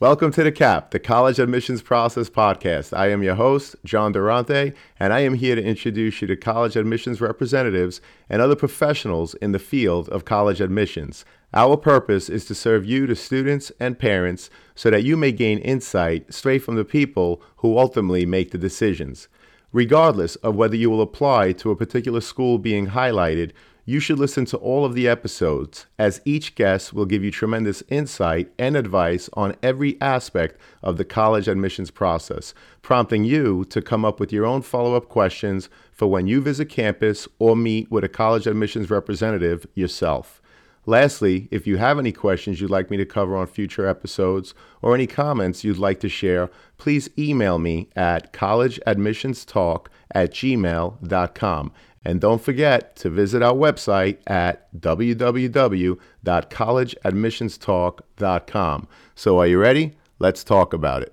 Welcome to The CAP, the College Admissions Process Podcast. I am your host, John Durante, and I am here to introduce you to college admissions representatives and other professionals in the field of college admissions. Our purpose is to serve you, the students and parents, so that you may gain insight straight from the people who ultimately make the decisions. Regardless of whether you will apply to a particular school being highlighted, you should listen to all of the episodes, as each guest will give you tremendous insight and advice on every aspect of the college admissions process, prompting you to come up with your own follow-up questions for when you visit campus or meet with a college admissions representative yourself. Lastly, if you have any questions you'd like me to cover on future episodes or any comments you'd like to share, please email me at collegeadmissionstalk@gmail.com. And don't forget to visit our website at www.collegeadmissionstalk.com. So are you ready? Let's talk about it.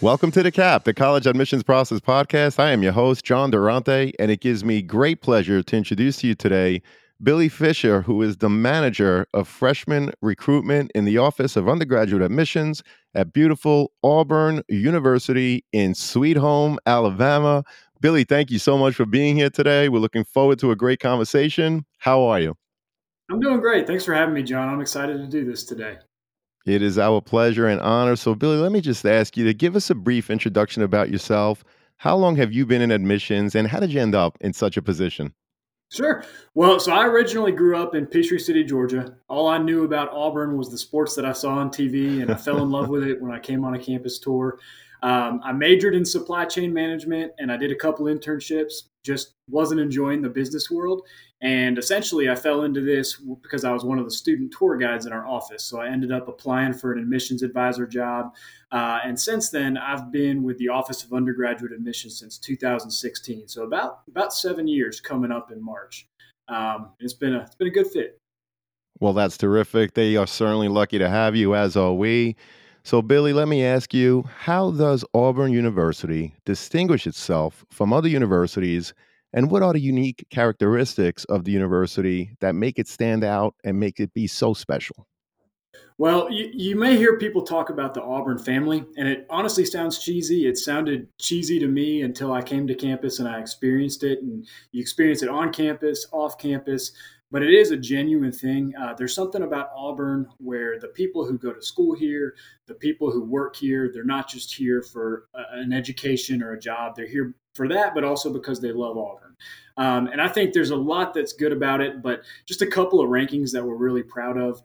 Welcome to The CAP, the College Admissions Process Podcast. I am your host, John Durante, and it gives me great pleasure to introduce to you today Billy Fisher, who is the manager of freshman recruitment in the Office of Undergraduate Admissions at beautiful Auburn University in Sweet Home, Alabama. Billy, thank you so much for being here today. We're looking forward to a great conversation. How are you? I'm doing great. Thanks for having me, John. I'm excited to do this today. It is our pleasure and honor. So, Billy, let me just ask you to give us a brief introduction about yourself. How long have you been in admissions, and how did you end up in such a position? Sure. Well, so I originally grew up in Peachtree City, Georgia. All I knew about Auburn was the sports that I saw on TV, and I fell in love with it when I came on a campus tour. I majored in supply chain management, and I did a couple internships, just wasn't enjoying the business world. And essentially, I fell into this because I was one of the student tour guides in our office. So I ended up applying for an admissions advisor job. And since then, I've been with the Office of Undergraduate Admissions since 2016. So about 7 years coming up in March. It's been a good fit. Well, that's terrific. They are certainly lucky to have you, as are we. So, Billy, let me ask you, how does Auburn University distinguish itself from other universities, and what are the unique characteristics of the university that make it stand out and make it be so special? Well, you may hear people talk about the Auburn family, and it honestly sounds cheesy. It sounded cheesy to me until I came to campus and I experienced it, and you experience it on campus, off campus. But it is a genuine thing. There's something about Auburn where the people who go to school here, the people who work here, they're not just here for an education or a job. They're here for that, but also because they love Auburn. And I think there's a lot that's good about it, but just a couple of rankings that we're really proud of.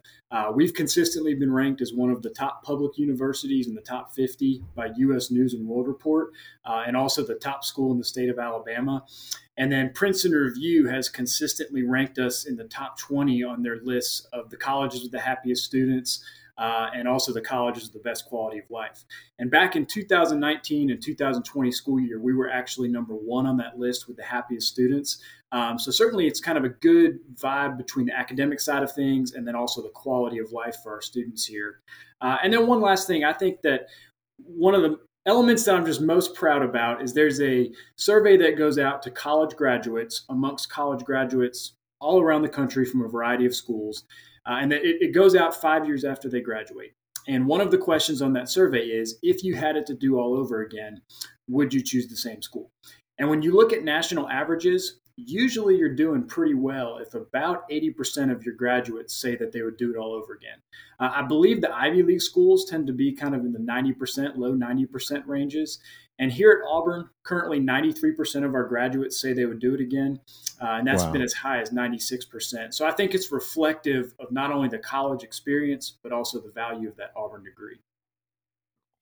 We've consistently been ranked as one of the top public universities in the top 50 by U.S. News and World Report, and also the top school in the state of Alabama. And then Princeton Review has consistently ranked us in the top 20 on their lists of the colleges with the happiest students, and also the colleges with the best quality of life. And back in 2019 and 2020 school year, we were actually number one on that list with the happiest students. So certainly it's kind of a good vibe between the academic side of things and then also the quality of life for our students here. And then one last thing, I think that one of the elements that I'm just most proud about is there's a survey that goes out to college graduates amongst college graduates all around the country from a variety of schools. And it goes out 5 years after they graduate. And one of the questions on that survey is, if you had it to do all over again, would you choose the same school? And when you look at national averages, usually you're doing pretty well if about 80% of your graduates say that they would do it all over again. I believe the Ivy League schools tend to be kind of in the 90%, low 90% ranges. And here at Auburn, currently 93% of our graduates say they would do it again. And that's been as high as 96%. So I think it's reflective of not only the college experience, but also the value of that Auburn degree.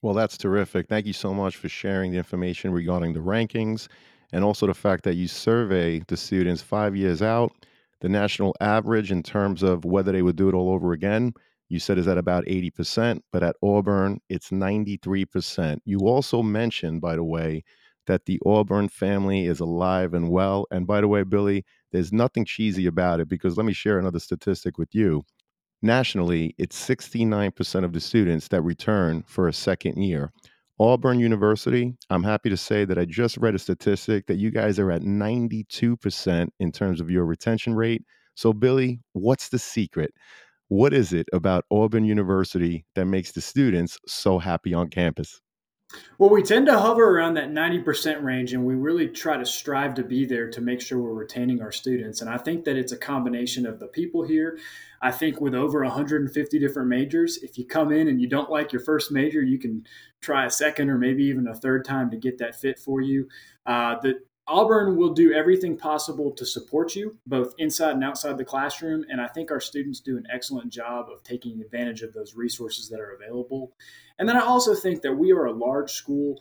Well, that's terrific. Thank you so much for sharing the information regarding the rankings, and also the fact that you survey the students 5 years out. The national average in terms of whether they would do it all over again, you said, is at about 80%, but at Auburn, it's 93%. You also mentioned, by the way, that the Auburn family is alive and well. And by the way, Billy, there's nothing cheesy about it, because let me share another statistic with you. Nationally, it's 69% of the students that return for a second year. Auburn University, I'm happy to say that I just read a statistic that you guys are at 92% in terms of your retention rate. So Billy, what's the secret? What is it about Auburn University that makes the students so happy on campus? Well, we tend to hover around that 90% range, and we really try to strive to be there to make sure we're retaining our students. And I think that it's a combination of the people here. I think with over 150 different majors, if you come in and you don't like your first major, you can try a second or maybe even a third time to get that fit for you. Auburn will do everything possible to support you, both inside and outside the classroom. And I think our students do an excellent job of taking advantage of those resources that are available. And then I also think that we are a large school.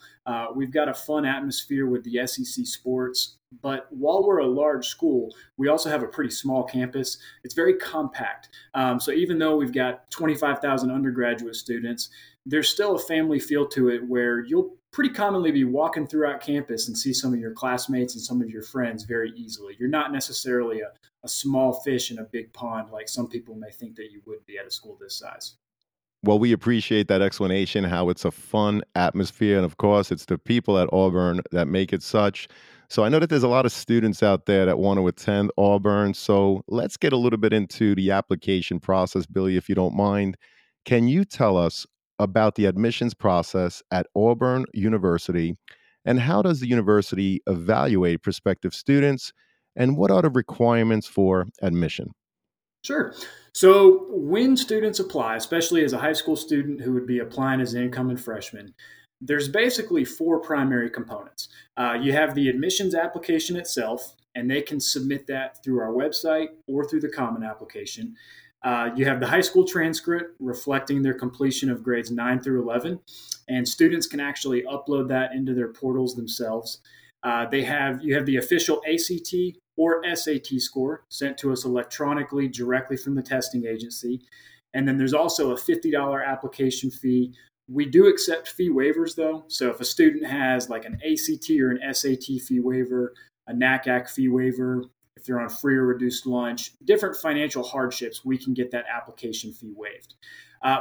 We've got a fun atmosphere with the SEC sports. But while we're a large school, we also have a pretty small campus. It's very compact. So even though we've got 25,000 undergraduate students, there's still a family feel to it where you'll pretty commonly be walking throughout campus and see some of your classmates and some of your friends very easily. You're not necessarily a small fish in a big pond like some people may think that you would be at a school this size. Well, we appreciate that explanation, how it's a fun atmosphere. And of course, it's the people at Auburn that make it such. So I know that there's a lot of students out there that want to attend Auburn. So let's get a little bit into the application process, Billy, if you don't mind. Can you tell us about the admissions process at Auburn University, and how does the university evaluate prospective students, and what are the requirements for admission? Sure. So when students apply, especially as a high school student who would be applying as an incoming freshman, there's basically four primary components. You have the admissions application itself, and they can submit that through our website or through the Common Application. You have the high school transcript reflecting their completion of grades 9 through 11, and students can actually upload that into their portals themselves. You have the official ACT or SAT score sent to us electronically directly from the testing agency. And then there's also a $50 application fee. We do accept fee waivers, though. So if a student has like an ACT or an SAT fee waiver, a NACAC fee waiver, if they're on free or reduced lunch, different financial hardships, we can get that application fee waived.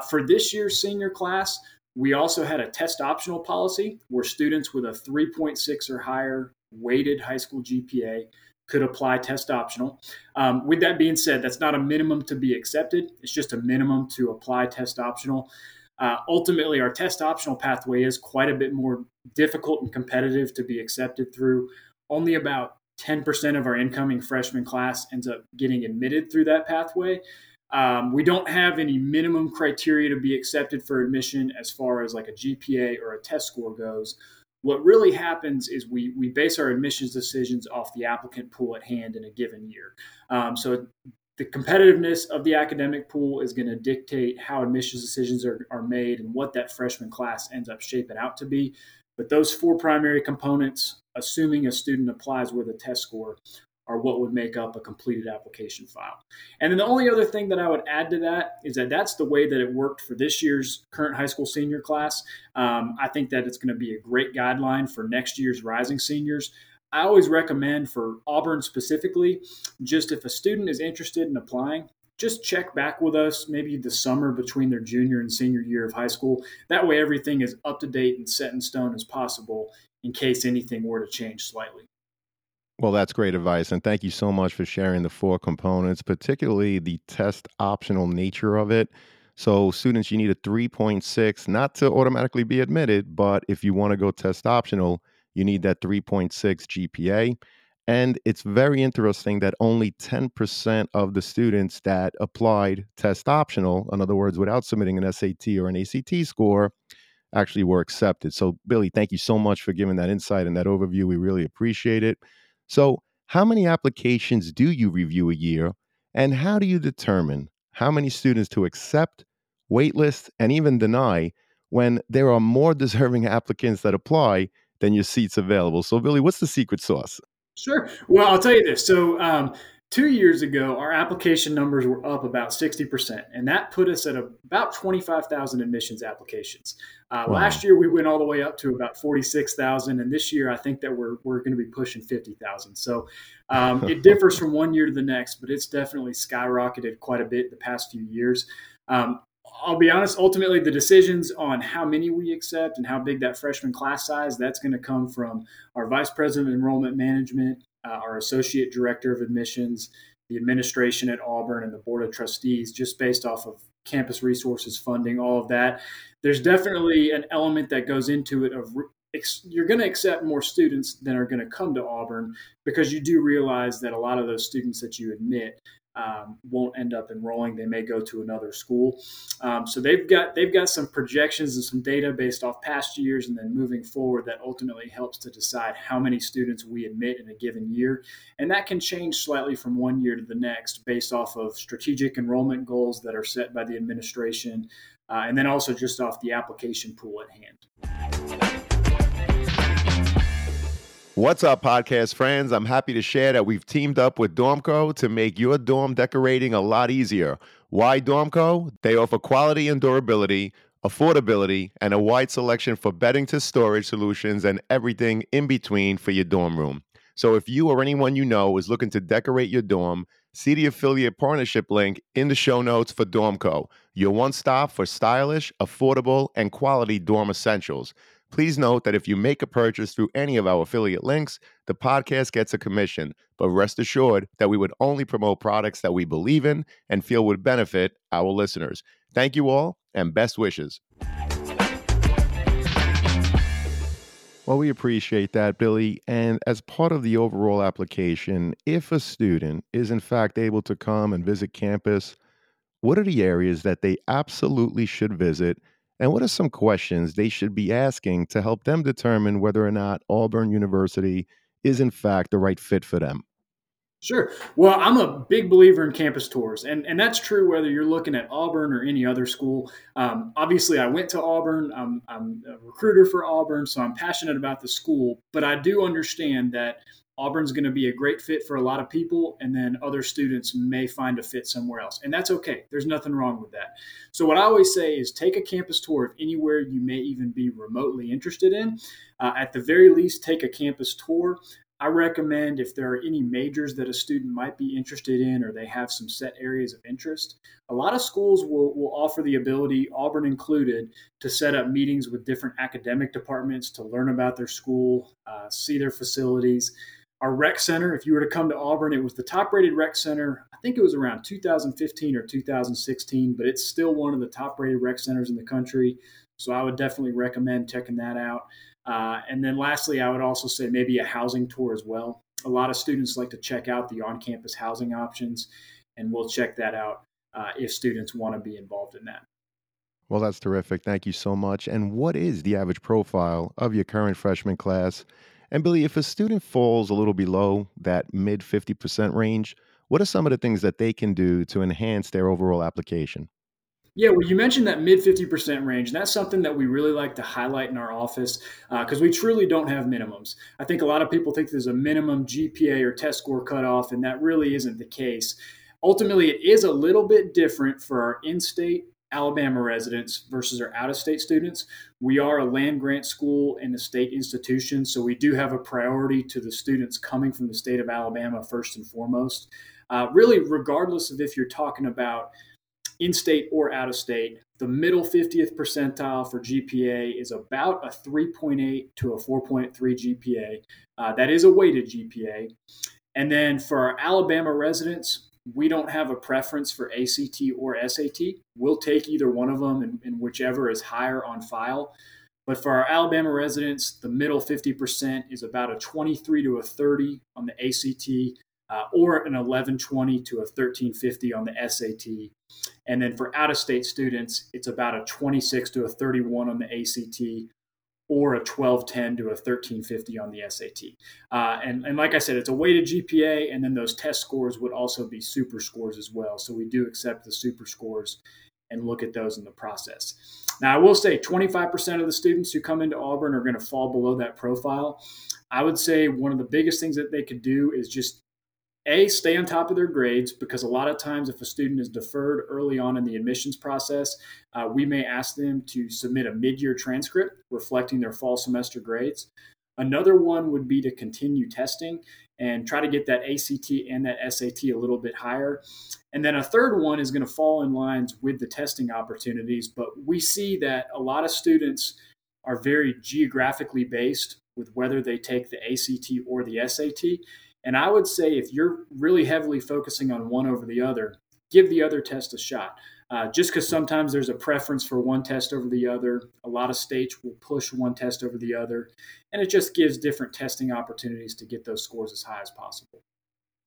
For this year's senior class, we also had a test optional policy where students with a 3.6 or higher weighted high school GPA could apply test optional. With that being said, that's not a minimum to be accepted. It's just a minimum to apply test optional. Ultimately, our test optional pathway is quite a bit more difficult and competitive to be accepted through. Only about 10% of our incoming freshman class ends up getting admitted through that pathway. We don't have any minimum criteria to be accepted for admission as far as like a GPA or a test score goes. What really happens is we base our admissions decisions off the applicant pool at hand in a given year. So the competitiveness of the academic pool is going to dictate how admissions decisions are made and what that freshman class ends up shaping out to be. But those four primary components, assuming a student applies with a test score, are what would make up a completed application file. And then the only other thing that I would add to that is that that's the way that it worked for this year's current high school senior class. I think that it's going to be a great guideline for next year's rising seniors. I always recommend for Auburn specifically, just if a student is interested in applying, just check back with us maybe the summer between their junior and senior year of high school. That way everything is up to date and set in stone as possible in case anything were to change slightly. Well, that's great advice. And thank you so much for sharing the four components, particularly the test optional nature of it. So students, you need a 3.6, not to automatically be admitted, but if you want to go test optional, you need that 3.6 GPA. And it's very interesting that only 10% of the students that applied test optional, in other words, without submitting an SAT or an ACT score, actually were accepted. So, Billy, thank you so much for giving that insight and that overview. We really appreciate it. So, how many applications do you review a year? And how do you determine how many students to accept, waitlist, and even deny when there are more deserving applicants that apply than your seats available? So, Billy, what's the secret sauce? Sure. Well, I'll tell you this. So 2 years ago, our application numbers were up about 60%, and that put us at about 25,000 admissions applications. Wow. Last year, we went all the way up to about 46,000, and this year, I think that we're going to be pushing 50,000. So it differs from one year to the next, but it's definitely skyrocketed quite a bit the past few years. I'll be honest, ultimately, the decisions on how many we accept and how big that freshman class size, that's going to come from our vice president of enrollment management, our associate director of admissions, the administration at Auburn, and the board of trustees, just based off of campus resources, funding, all of that. There's definitely an element that goes into it of you're going to accept more students than are going to come to Auburn, because you do realize that a lot of those students that you admit won't end up enrolling. They may go to another school. So they've got some projections and some data based off past years and then moving forward that ultimately helps to decide how many students we admit in a given year. And that can change slightly from one year to the next based off of strategic enrollment goals that are set by the administration, and then also just off the application pool at hand. What's up, podcast friends? I'm happy to share that we've teamed up with DormCo to make your dorm decorating a lot easier. Why DormCo? They offer quality and durability, affordability, and a wide selection for bedding to storage solutions and everything in between for your dorm room. So if you or anyone you know is looking to decorate your dorm, see the affiliate partnership link in the show notes for DormCo, your one-stop for stylish, affordable, and quality dorm essentials. Please note that if you make a purchase through any of our affiliate links, the podcast gets a commission, but rest assured that we would only promote products that we believe in and feel would benefit our listeners. Thank you all, and best wishes. Well, we appreciate that, Billy. And as part of the overall application, if a student is in fact able to come and visit campus, what are the areas that they absolutely should visit? And what are some questions they should be asking to help them determine whether or not Auburn University is, in fact, the right fit for them? Sure. Well, I'm a big believer in campus tours, and that's true whether you're looking at Auburn or any other school. Obviously, I went to Auburn. I'm a recruiter for Auburn, so I'm passionate about the school. But I do understand that Auburn's going to be a great fit for a lot of people, and then other students may find a fit somewhere else. And that's okay. There's nothing wrong with that. So what I always say is take a campus tour of anywhere you may even be remotely interested in. At the very least, take a campus tour. I recommend if there are any majors that a student might be interested in or they have some set areas of interest, a lot of schools will offer the ability, Auburn included, to set up meetings with different academic departments to learn about their school, see their facilities. Our rec center, if you were to come to Auburn, it was the top-rated rec center. I think it was around 2015 or 2016, but it's still one of the top-rated rec centers in the country. So I would definitely recommend checking that out. And then lastly, I would also say maybe a housing tour as well. A lot of students like to check out the on-campus housing options, and we'll check that out if students want to be involved in that. Well, that's terrific. Thank you so much. And what is the average profile of your current freshman class? And Billy, if a student falls a little below that mid 50% range, what are some of the things that they can do to enhance their overall application? Yeah, well, you mentioned that mid 50% range, and that's something that we really like to highlight in our office because we truly don't have minimums. I think a lot of people think there's a minimum GPA or test score cutoff, and that really isn't the case. Ultimately, it is a little bit different for our in-state Alabama residents versus our out-of-state students. We are a land-grant school and a state institution, so we do have a priority to the students coming from the state of Alabama first and foremost. Really, regardless of if you're talking about in-state or out-of-state, the middle 50th percentile for GPA is about a 3.8 to a 4.3 GPA. That is a weighted GPA. And then for our Alabama residents, we don't have a preference for ACT or SAT. We'll take either one of them and whichever is higher on file. But for our Alabama residents, the middle 50% is about a 23 to a 30 on the ACT or an 1120 to a 1350 on the SAT. And then for out-of-state students, it's about a 26 to a 31 on the ACT or a 1210 to a 1350 on the SAT. And like I said, it's a weighted GPA, and then those test scores would also be super scores as well. So we do accept the super scores and look at those in the process. Now, I will say 25% of the students who come into Auburn are going to fall below that profile. I would say one of the biggest things that they could do is just A, stay on top of their grades, because a lot of times if a student is deferred early on in the admissions process, we may ask them to submit a mid-year transcript reflecting their fall semester grades. Another one would be to continue testing and try to get that ACT and that SAT a little bit higher. And then a third one is going to fall in lines with the testing opportunities. But we see that a lot of students are very geographically based with whether they take the ACT or the SAT. And I would say if you're really heavily focusing on one over the other, give the other test a shot. Just because sometimes there's a preference for one test over the other. A lot of states will push one test over the other, and it just gives different testing opportunities to get those scores as high as possible.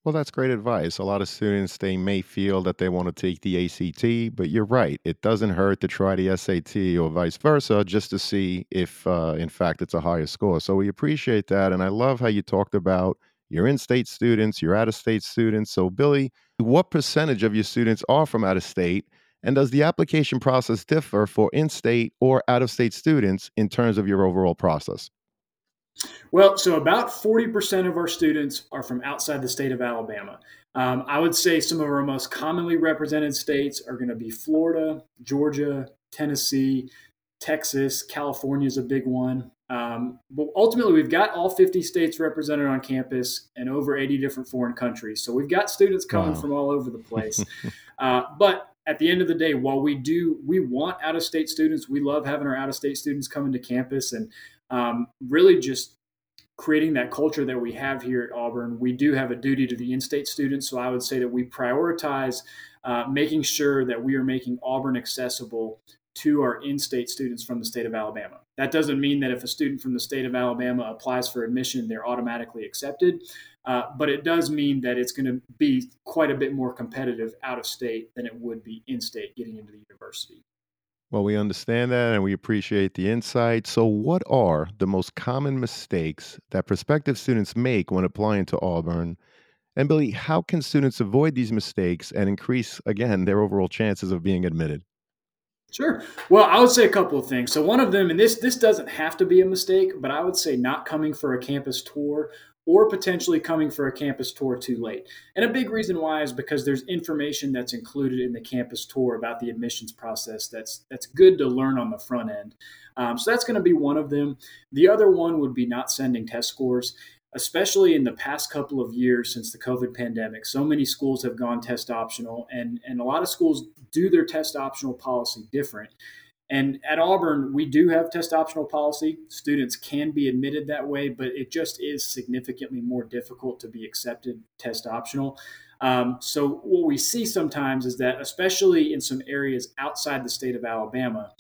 Well, that's great advice. A lot of students, they may feel that they want to take the ACT, but you're right. It doesn't hurt to try the SAT or vice versa just to see if, in fact, it's a higher score. So we appreciate that, and I love how you talked about your in-state students, your out-of-state students. So, Billy, what percentage of your students are from out-of-state? And does the application process differ for in-state or out-of-state students in terms of your overall process? Well, so about 40% of our students are from outside the state of Alabama. I would say some of our most commonly represented states are going to be Florida, Georgia, Tennessee, Texas, California is a big one. But ultimately, we've got all 50 states represented on campus and over 80 different foreign countries. So we've got students coming from all over the place. But at the end of the day, while we want out-of-state students, we love having our out-of-state students coming to campus and really just creating that culture that we have here at Auburn. We do have a duty to the in-state students. So I would say that we prioritize making sure that we are making Auburn accessible to our in-state students from the state of Alabama. That doesn't mean that if a student from the state of Alabama applies for admission, they're automatically accepted, but it does mean that it's going to be quite a bit more competitive out of state than it would be in-state getting into the university. Well, we understand that and we appreciate the insight. So what are the most common mistakes that prospective students make when applying to Auburn? And Billy, how can students avoid these mistakes and increase, again, their overall chances of being admitted? Sure. Well, I would say a couple of things. So one of them, and this doesn't have to be a mistake, but I would say not coming for a campus tour or potentially coming for a campus tour too late. And a big reason why is because there's information that's included in the campus tour about the admissions process that's good to learn on the front end. So that's going to be one of them. The other one would be not sending test scores. Especially in the past couple of years since the COVID pandemic, so many schools have gone test optional, and a lot of schools do their test optional policy different. And at Auburn, we do have test optional policy. Students can be admitted that way, but it just is significantly more difficult to be accepted test optional. So what we see sometimes is that, especially in some areas outside the state of Alabama,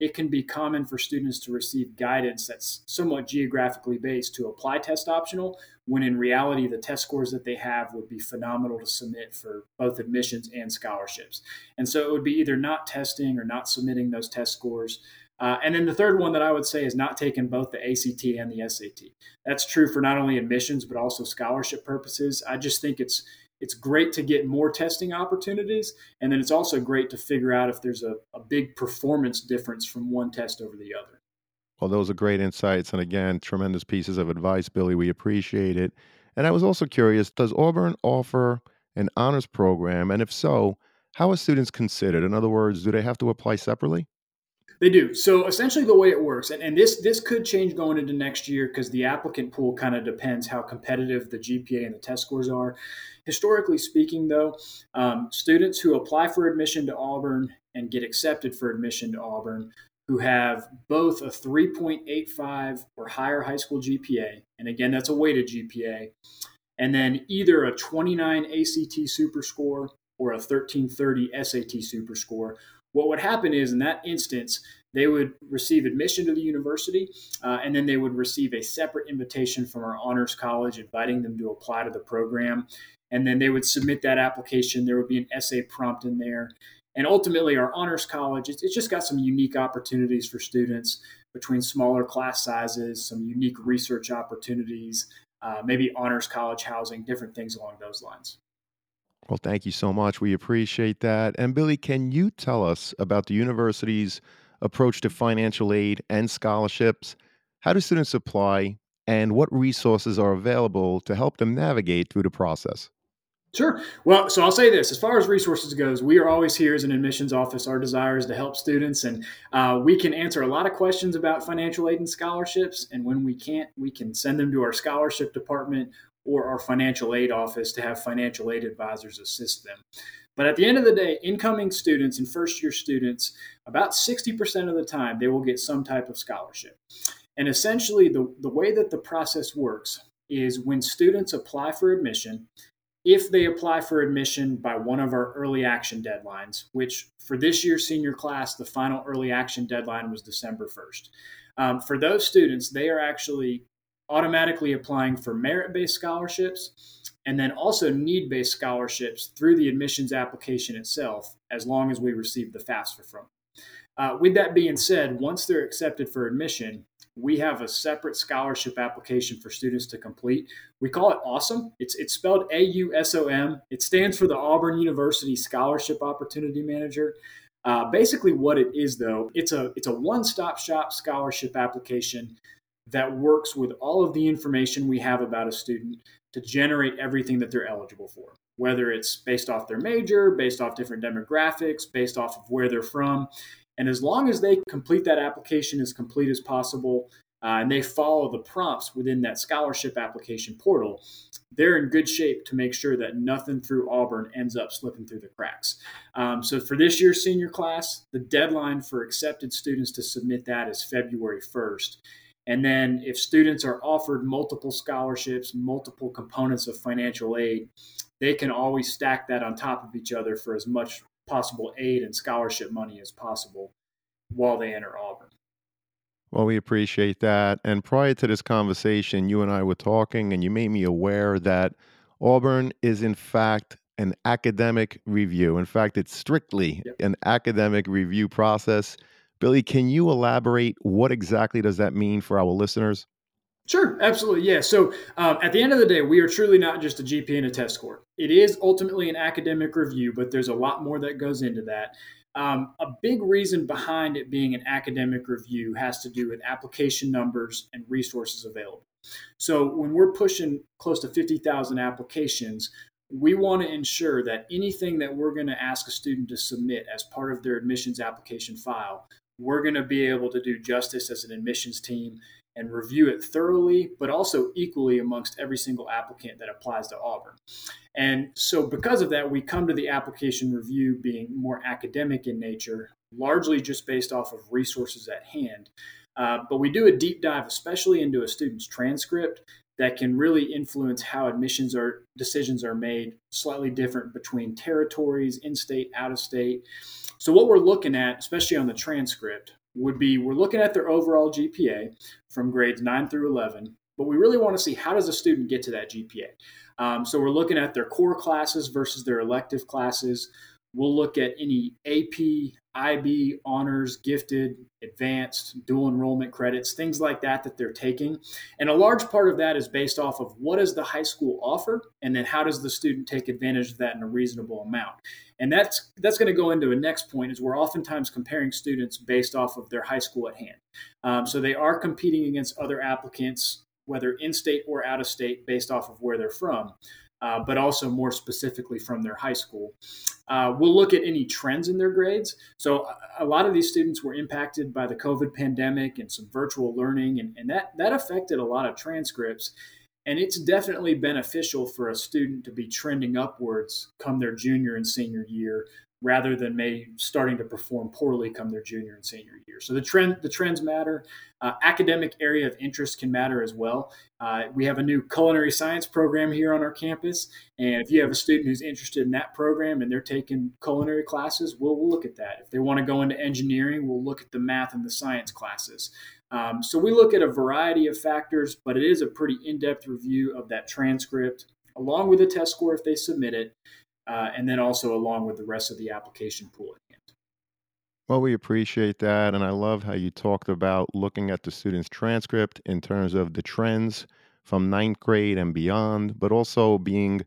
it can be common for students to receive guidance that's somewhat geographically based to apply test optional, when in reality, the test scores that they have would be phenomenal to submit for both admissions and scholarships. And so it would be either not testing or not submitting those test scores. And then the third one that I would say is not taking both the ACT and the SAT. That's true for not only admissions, but also scholarship purposes. I just think it's great to get more testing opportunities, and then it's also great to figure out if there's a big performance difference from one test over the other. Well, those are great insights, and again, tremendous pieces of advice, Billy. We appreciate it. And I was also curious, does Auburn offer an honors program? And if so, how are students considered? In other words, do they have to apply separately? They do. So essentially the way it works, and this could change going into next year because the applicant pool kind of depends how competitive the GPA and the test scores are. Historically speaking, though, students who apply for admission to Auburn and get accepted for admission to Auburn who have both a 3.85 or higher high school GPA, and again, that's a weighted GPA, and then either a 29 ACT super score or a 1330 SAT super score. What would happen is, in that instance, they would receive admission to the university, and then they would receive a separate invitation from our honors college inviting them to apply to the program. And then they would submit that application. There would be an essay prompt in there. And ultimately, our honors college, it's just got some unique opportunities for students between smaller class sizes, some unique research opportunities, maybe honors college housing, different things along those lines. Well, thank you so much. We appreciate that. And Billy, can you tell us about the university's approach to financial aid and scholarships? How do students apply, and what resources are available to help them navigate through the process? Sure. Well, so I'll say this, as far as resources goes, we are always here as an admissions office. Our desire is to help students, and we can answer a lot of questions about financial aid and scholarships. And when we can't, we can send them to our scholarship department or our financial aid office to have financial aid advisors assist them. But at the end of the day, incoming students and first-year students, about 60% of the time, they will get some type of scholarship. And essentially, the way that the process works is when students apply for admission, if they apply for admission by one of our early action deadlines, which for this year's senior class, the final early action deadline was December 1st. For those students, they are actually automatically applying for merit-based scholarships and then also need-based scholarships through the admissions application itself, as long as we receive the FAFSA from them. With that being said, once they're accepted for admission, we have a separate scholarship application for students to complete. We call it AWESOME. It's spelled AUSOM. It stands for the Auburn University Scholarship Opportunity Manager. Basically what it is, though, it's a one-stop shop scholarship application that works with all of the information we have about a student to generate everything that they're eligible for, whether it's based off their major, based off different demographics, based off of where they're from. And as long as they complete that application as complete as possible, and they follow the prompts within that scholarship application portal, they're in good shape to make sure that nothing through Auburn ends up slipping through the cracks. So for this year's senior class, the deadline for accepted students to submit that is February 1st. And then if students are offered multiple scholarships, multiple components of financial aid, they can always stack that on top of each other for as much possible aid and scholarship money as possible while they enter Auburn. Well, we appreciate that. And prior to this conversation, you and I were talking, and you made me aware that Auburn is, in fact, an academic review. In fact, it's strictly an academic review process. Billy, can you elaborate? What exactly does that mean for our listeners? Sure, absolutely. Yeah. So at the end of the day, we are truly not just a GPA and a test score. It is ultimately an academic review, but there's a lot more that goes into that. A big reason behind it being an academic review has to do with application numbers and resources available. So when we're pushing close to 50,000 applications, we want to ensure that anything that we're going to ask a student to submit as part of their admissions application file, we're going to be able to do justice as an admissions team and review it thoroughly, but also equally amongst every single applicant that applies to Auburn. And so because of that, we come to the application review being more academic in nature, largely just based off of resources at hand. But we do a deep dive, especially into a student's transcript, that can really influence how admissions decisions are made, slightly different between territories, in-state, out-of-state. So what we're looking at, especially on the transcript, would be we're looking at their overall GPA from grades 9 through 11, but we really want to see how does a student get to that GPA. So we're looking at their core classes versus their elective classes. We'll look at any AP, IB, honors, gifted, advanced, dual enrollment credits, things like that that they're taking. And a large part of that is based off of what does the high school offer, and then how does the student take advantage of that in a reasonable amount. And that's going to go into a next point, is we're oftentimes comparing students based off of their high school at hand. So they are competing against other applicants, whether in-state or out-of-state, based off of where they're from. But also more specifically from their high school. We'll look at any trends in their grades. So a lot of these students were impacted by the COVID pandemic and some virtual learning, and that affected a lot of transcripts. And it's definitely beneficial for a student to be trending upwards come their junior and senior year, rather than maybe starting to perform poorly come their junior and senior year. So the trends matter. Academic area of interest can matter as well. We have a new culinary science program here on our campus. And if you have a student who's interested in that program and they're taking culinary classes, we'll look at that. If they want to go into engineering, we'll look at the math and the science classes. So we look at a variety of factors, but it is a pretty in-depth review of that transcript, along with a test score if they submit it. And then also along with the rest of the application pool at hand. Well, we appreciate that. And I love how you talked about looking at the student's transcript in terms of the trends from ninth grade and beyond, but also being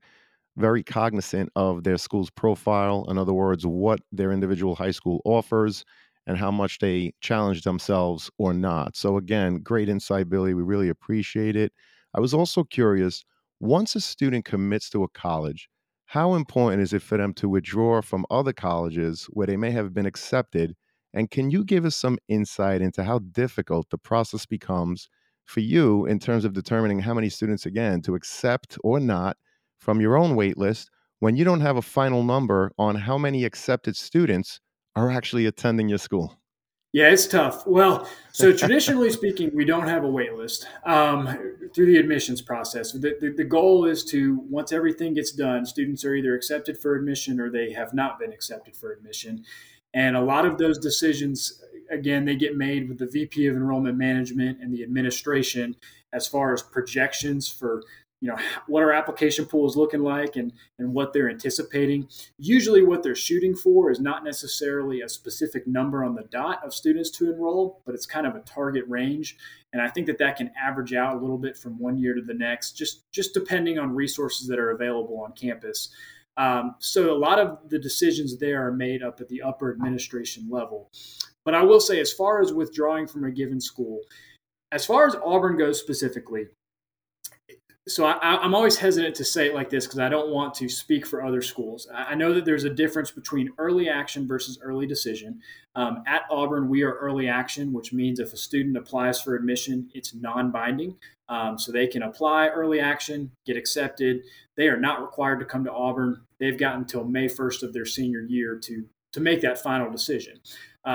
very cognizant of their school's profile. In other words, what their individual high school offers and how much they challenge themselves or not. So again, great insight, Billy. We really appreciate it. I was also curious, once a student commits to a college, How important is it for them to withdraw from other colleges where they may have been accepted? And can you give us some insight into how difficult the process becomes for you in terms of determining how many students, again, to accept or not from your own wait list when you don't have a final number on how many accepted students are actually attending your school? Yeah, it's tough. Well, so traditionally speaking, we don't have a wait list through the admissions process. The goal is to, once everything gets done, students are either accepted for admission or they have not been accepted for admission. And a lot of those decisions, again, they get made with the VP of Enrollment Management and the administration as far as projections for, you know, what our application pool is looking like and what they're anticipating. Usually what they're shooting for is not necessarily a specific number on the dot of students to enroll, but it's kind of a target range. And I think that that can average out a little bit from one year to the next, just depending on resources that are available on campus. So a lot of the decisions there are made up at the upper administration level. But I will say, as far as withdrawing from a given school, as far as Auburn goes specifically, so I'm always hesitant to say it like this because I don't want to speak for other schools. I know that there's a difference between early action versus early decision. At Auburn, we are early action, which means if a student applies for admission, it's non-binding. So they can apply early action, get accepted. They are not required to come to Auburn. They've got until May 1st of their senior year to make that final decision.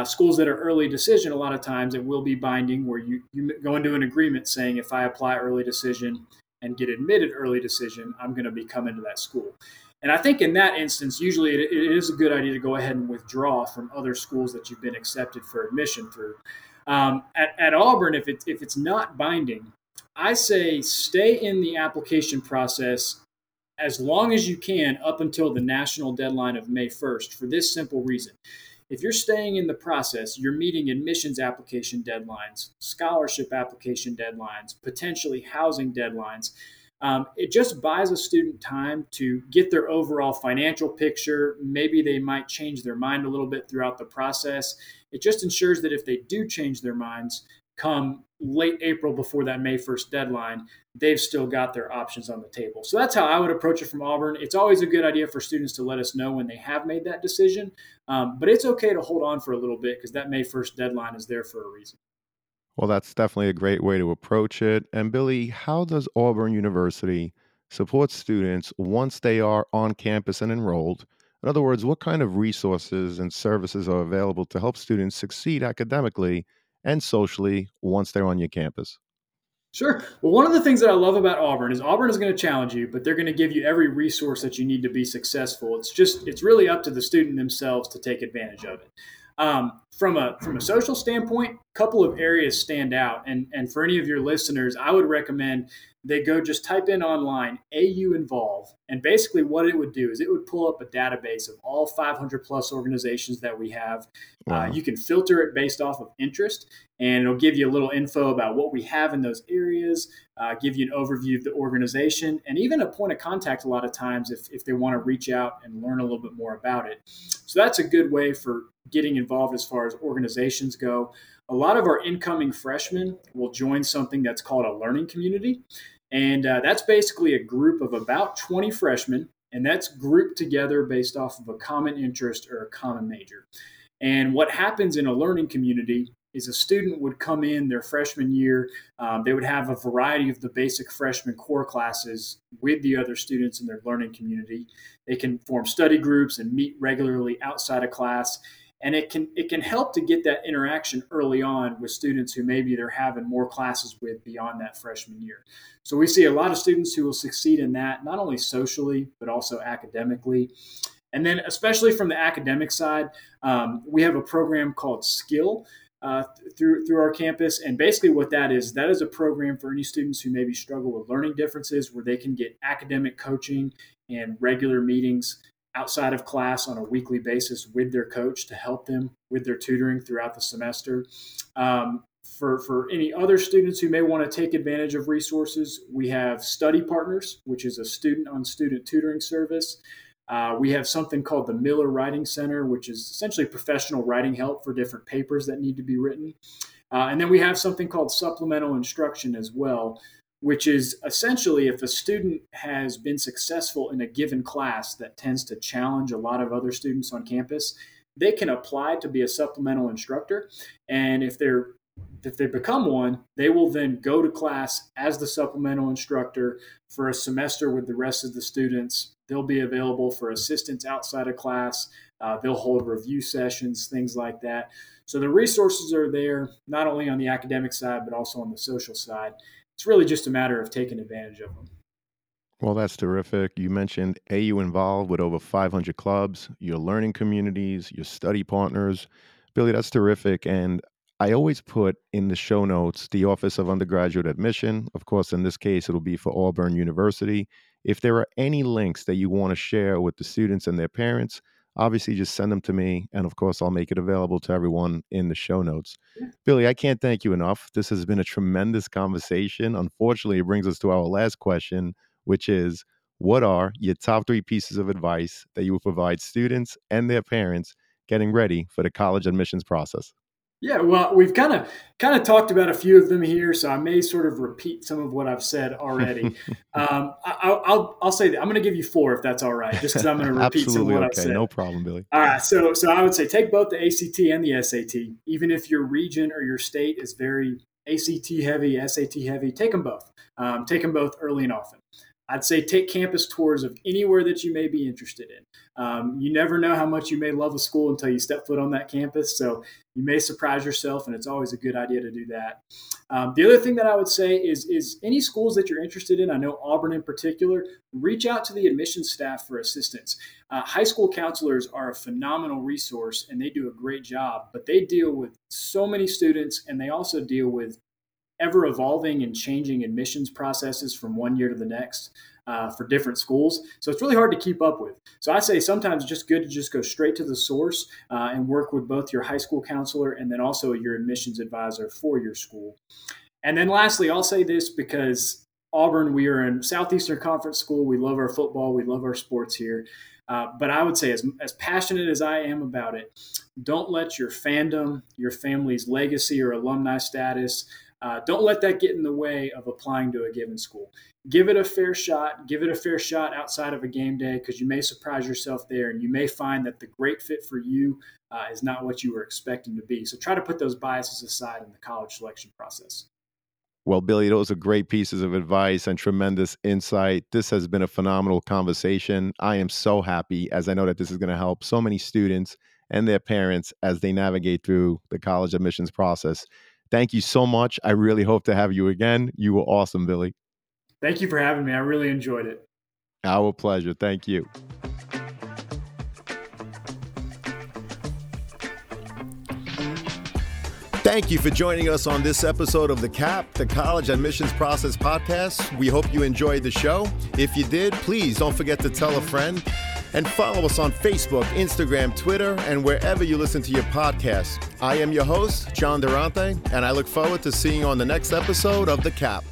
Schools that are early decision, a lot of times it will be binding, where you go into an agreement saying, if I apply early decision and get admitted early decision, I'm going to be coming to that school. And I think in that instance, usually it is a good idea to go ahead and withdraw from other schools that you've been accepted for admission through. At Auburn, if it's not binding, I say stay in the application process as long as you can up until the national deadline of May 1st for this simple reason. If you're staying in the process, you're meeting admissions application deadlines, scholarship application deadlines, potentially housing deadlines. It just buys a student time to get their overall financial picture. Maybe they might change their mind a little bit throughout the process. It just ensures that if they do change their minds come late April before that May 1st deadline, they've still got their options on the table. So that's how I would approach it from Auburn. It's always a good idea for students to let us know when they have made that decision, but it's okay to hold on for a little bit because that May 1st deadline is there for a reason. Well, that's definitely a great way to approach it. And Billy, how does Auburn University support students once they are on campus and enrolled? In other words, what kind of resources and services are available to help students succeed academically and socially once they're on your campus? Sure. Well, one of the things that I love about Auburn is going to challenge you, but they're going to give you every resource that you need to be successful. It's really up to the student themselves to take advantage of it. From a social standpoint, a couple of areas stand out. And for any of your listeners, I would recommend they go just type in online, AU Involve. And basically what it would do is it would pull up a database of all 500 plus organizations that we have. Wow. You can filter it based off of interest, and it'll give you a little info about what we have in those areas, give you an overview of the organization, and even a point of contact a lot of times if they want to reach out and learn a little bit more about it. So that's a good way for getting involved as far as organizations go. A lot of our incoming freshmen will join something that's called a learning community. And that's basically a group of about 20 freshmen, and that's grouped together based off of a common interest or a common major. And what happens in a learning community is a student would come in their freshman year. They would have a variety of the basic freshman core classes with the other students in their learning community. They can form study groups and meet regularly outside of class. And it can help to get that interaction early on with students who maybe they're having more classes with beyond that freshman year. So we see a lot of students who will succeed in that, not only socially, but also academically. And then especially from the academic side, we have a program called SKIL through our campus. And basically what that is a program for any students who maybe struggle with learning differences where they can get academic coaching and regular meetings outside of class on a weekly basis with their coach to help them with their tutoring throughout the semester. For any other students who may want to take advantage of resources, we have Study Partners, which is a student-on-student tutoring service. We have something called the Miller Writing Center, which is essentially professional writing help for different papers that need to be written. And then we have something called Supplemental Instruction as well, which is essentially if a student has been successful in a given class that tends to challenge a lot of other students on campus, they can apply to be a supplemental instructor. And if they become one, they will then go to class as the supplemental instructor for a semester with the rest of the students. They'll be available for assistance outside of class. They'll hold review sessions, things like that. So the resources are there, not only on the academic side, but also on the social side. It's really just a matter of taking advantage of them. Well, that's terrific. You mentioned AU Involve with over 500 clubs, your learning communities, your study partners. Billy, that's terrific. And I always put in the show notes the Office of Undergraduate Admission. Of course, in this case, it'll be for Auburn University. If there are any links that you want to share with the students and their parents, obviously just send them to me. And of course, I'll make it available to everyone in the show notes. Yeah. Billy, I can't thank you enough. This has been a tremendous conversation. Unfortunately, it brings us to our last question, which is, what are your top three pieces of advice that you will provide students and their parents getting ready for the college admissions process? Yeah, well, we've kind of talked about a few of them here, so I may sort of repeat some of what I've said already. I'll say that I'm going to give you four, if that's all right, just because I'm going to repeat some of what I've said. No problem, Billy. All right, so I would say take both the ACT and the SAT. Even if your region or your state is very ACT heavy, SAT heavy, take them both. Take them both early and often. I'd say take campus tours of anywhere that you may be interested in. You never know how much you may love a school until you step foot on that campus. So you may surprise yourself, and it's always a good idea to do that. The other thing that I would say is any schools that you're interested in, I know Auburn in particular, reach out to the admissions staff for assistance. High school counselors are a phenomenal resource, and they do a great job, but they deal with so many students, and they also deal with ever-evolving and changing admissions processes from one year to the next for different schools. So it's really hard to keep up with. So I say sometimes it's just good to just go straight to the source and work with both your high school counselor and then also your admissions advisor for your school. And then lastly, I'll say this because Auburn, we are in Southeastern Conference school. We love our football. We love our sports here. But I would say as passionate as I am about it, don't let your fandom, your family's legacy or alumni status, don't let that get in the way of applying to a given school. Give it a fair shot. Give it a fair shot outside of a game day because you may surprise yourself there and you may find that the great fit for you is not what you were expecting to be. So try to put those biases aside in the college selection process. Well, Billy, those are great pieces of advice and tremendous insight. This has been a phenomenal conversation. I am so happy as I know that this is going to help so many students and their parents as they navigate through the college admissions process. Thank you so much. I really hope to have you again. You were awesome, Billy. Thank you for having me. I really enjoyed it. Our pleasure. Thank you. Thank you for joining us on this episode of The CAP, the College Admissions Process Podcast. We hope you enjoyed the show. If you did, please don't forget to tell a friend. And follow us on Facebook, Instagram, Twitter, and wherever you listen to your podcast. I am your host, John Durante, and I look forward to seeing you on the next episode of The CAP.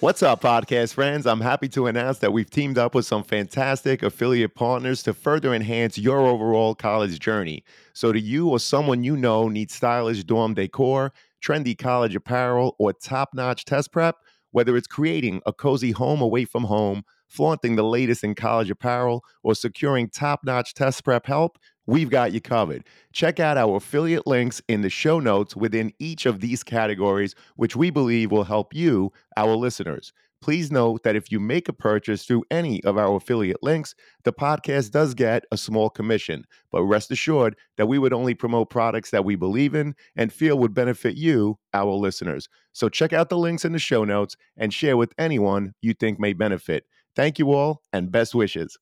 What's up, podcast friends? I'm happy to announce that we've teamed up with some fantastic affiliate partners to further enhance your overall college journey. So do you or someone you know needs stylish dorm decor, trendy college apparel, or top-notch test prep? Whether it's creating a cozy home away from home, flaunting the latest in college apparel, or securing top-notch test prep help, we've got you covered. Check out our affiliate links in the show notes within each of these categories, which we believe will help you, our listeners. Please note that if you make a purchase through any of our affiliate links, the podcast does get a small commission. But rest assured that we would only promote products that we believe in and feel would benefit you, our listeners. So check out the links in the show notes and share with anyone you think may benefit. Thank you all and best wishes.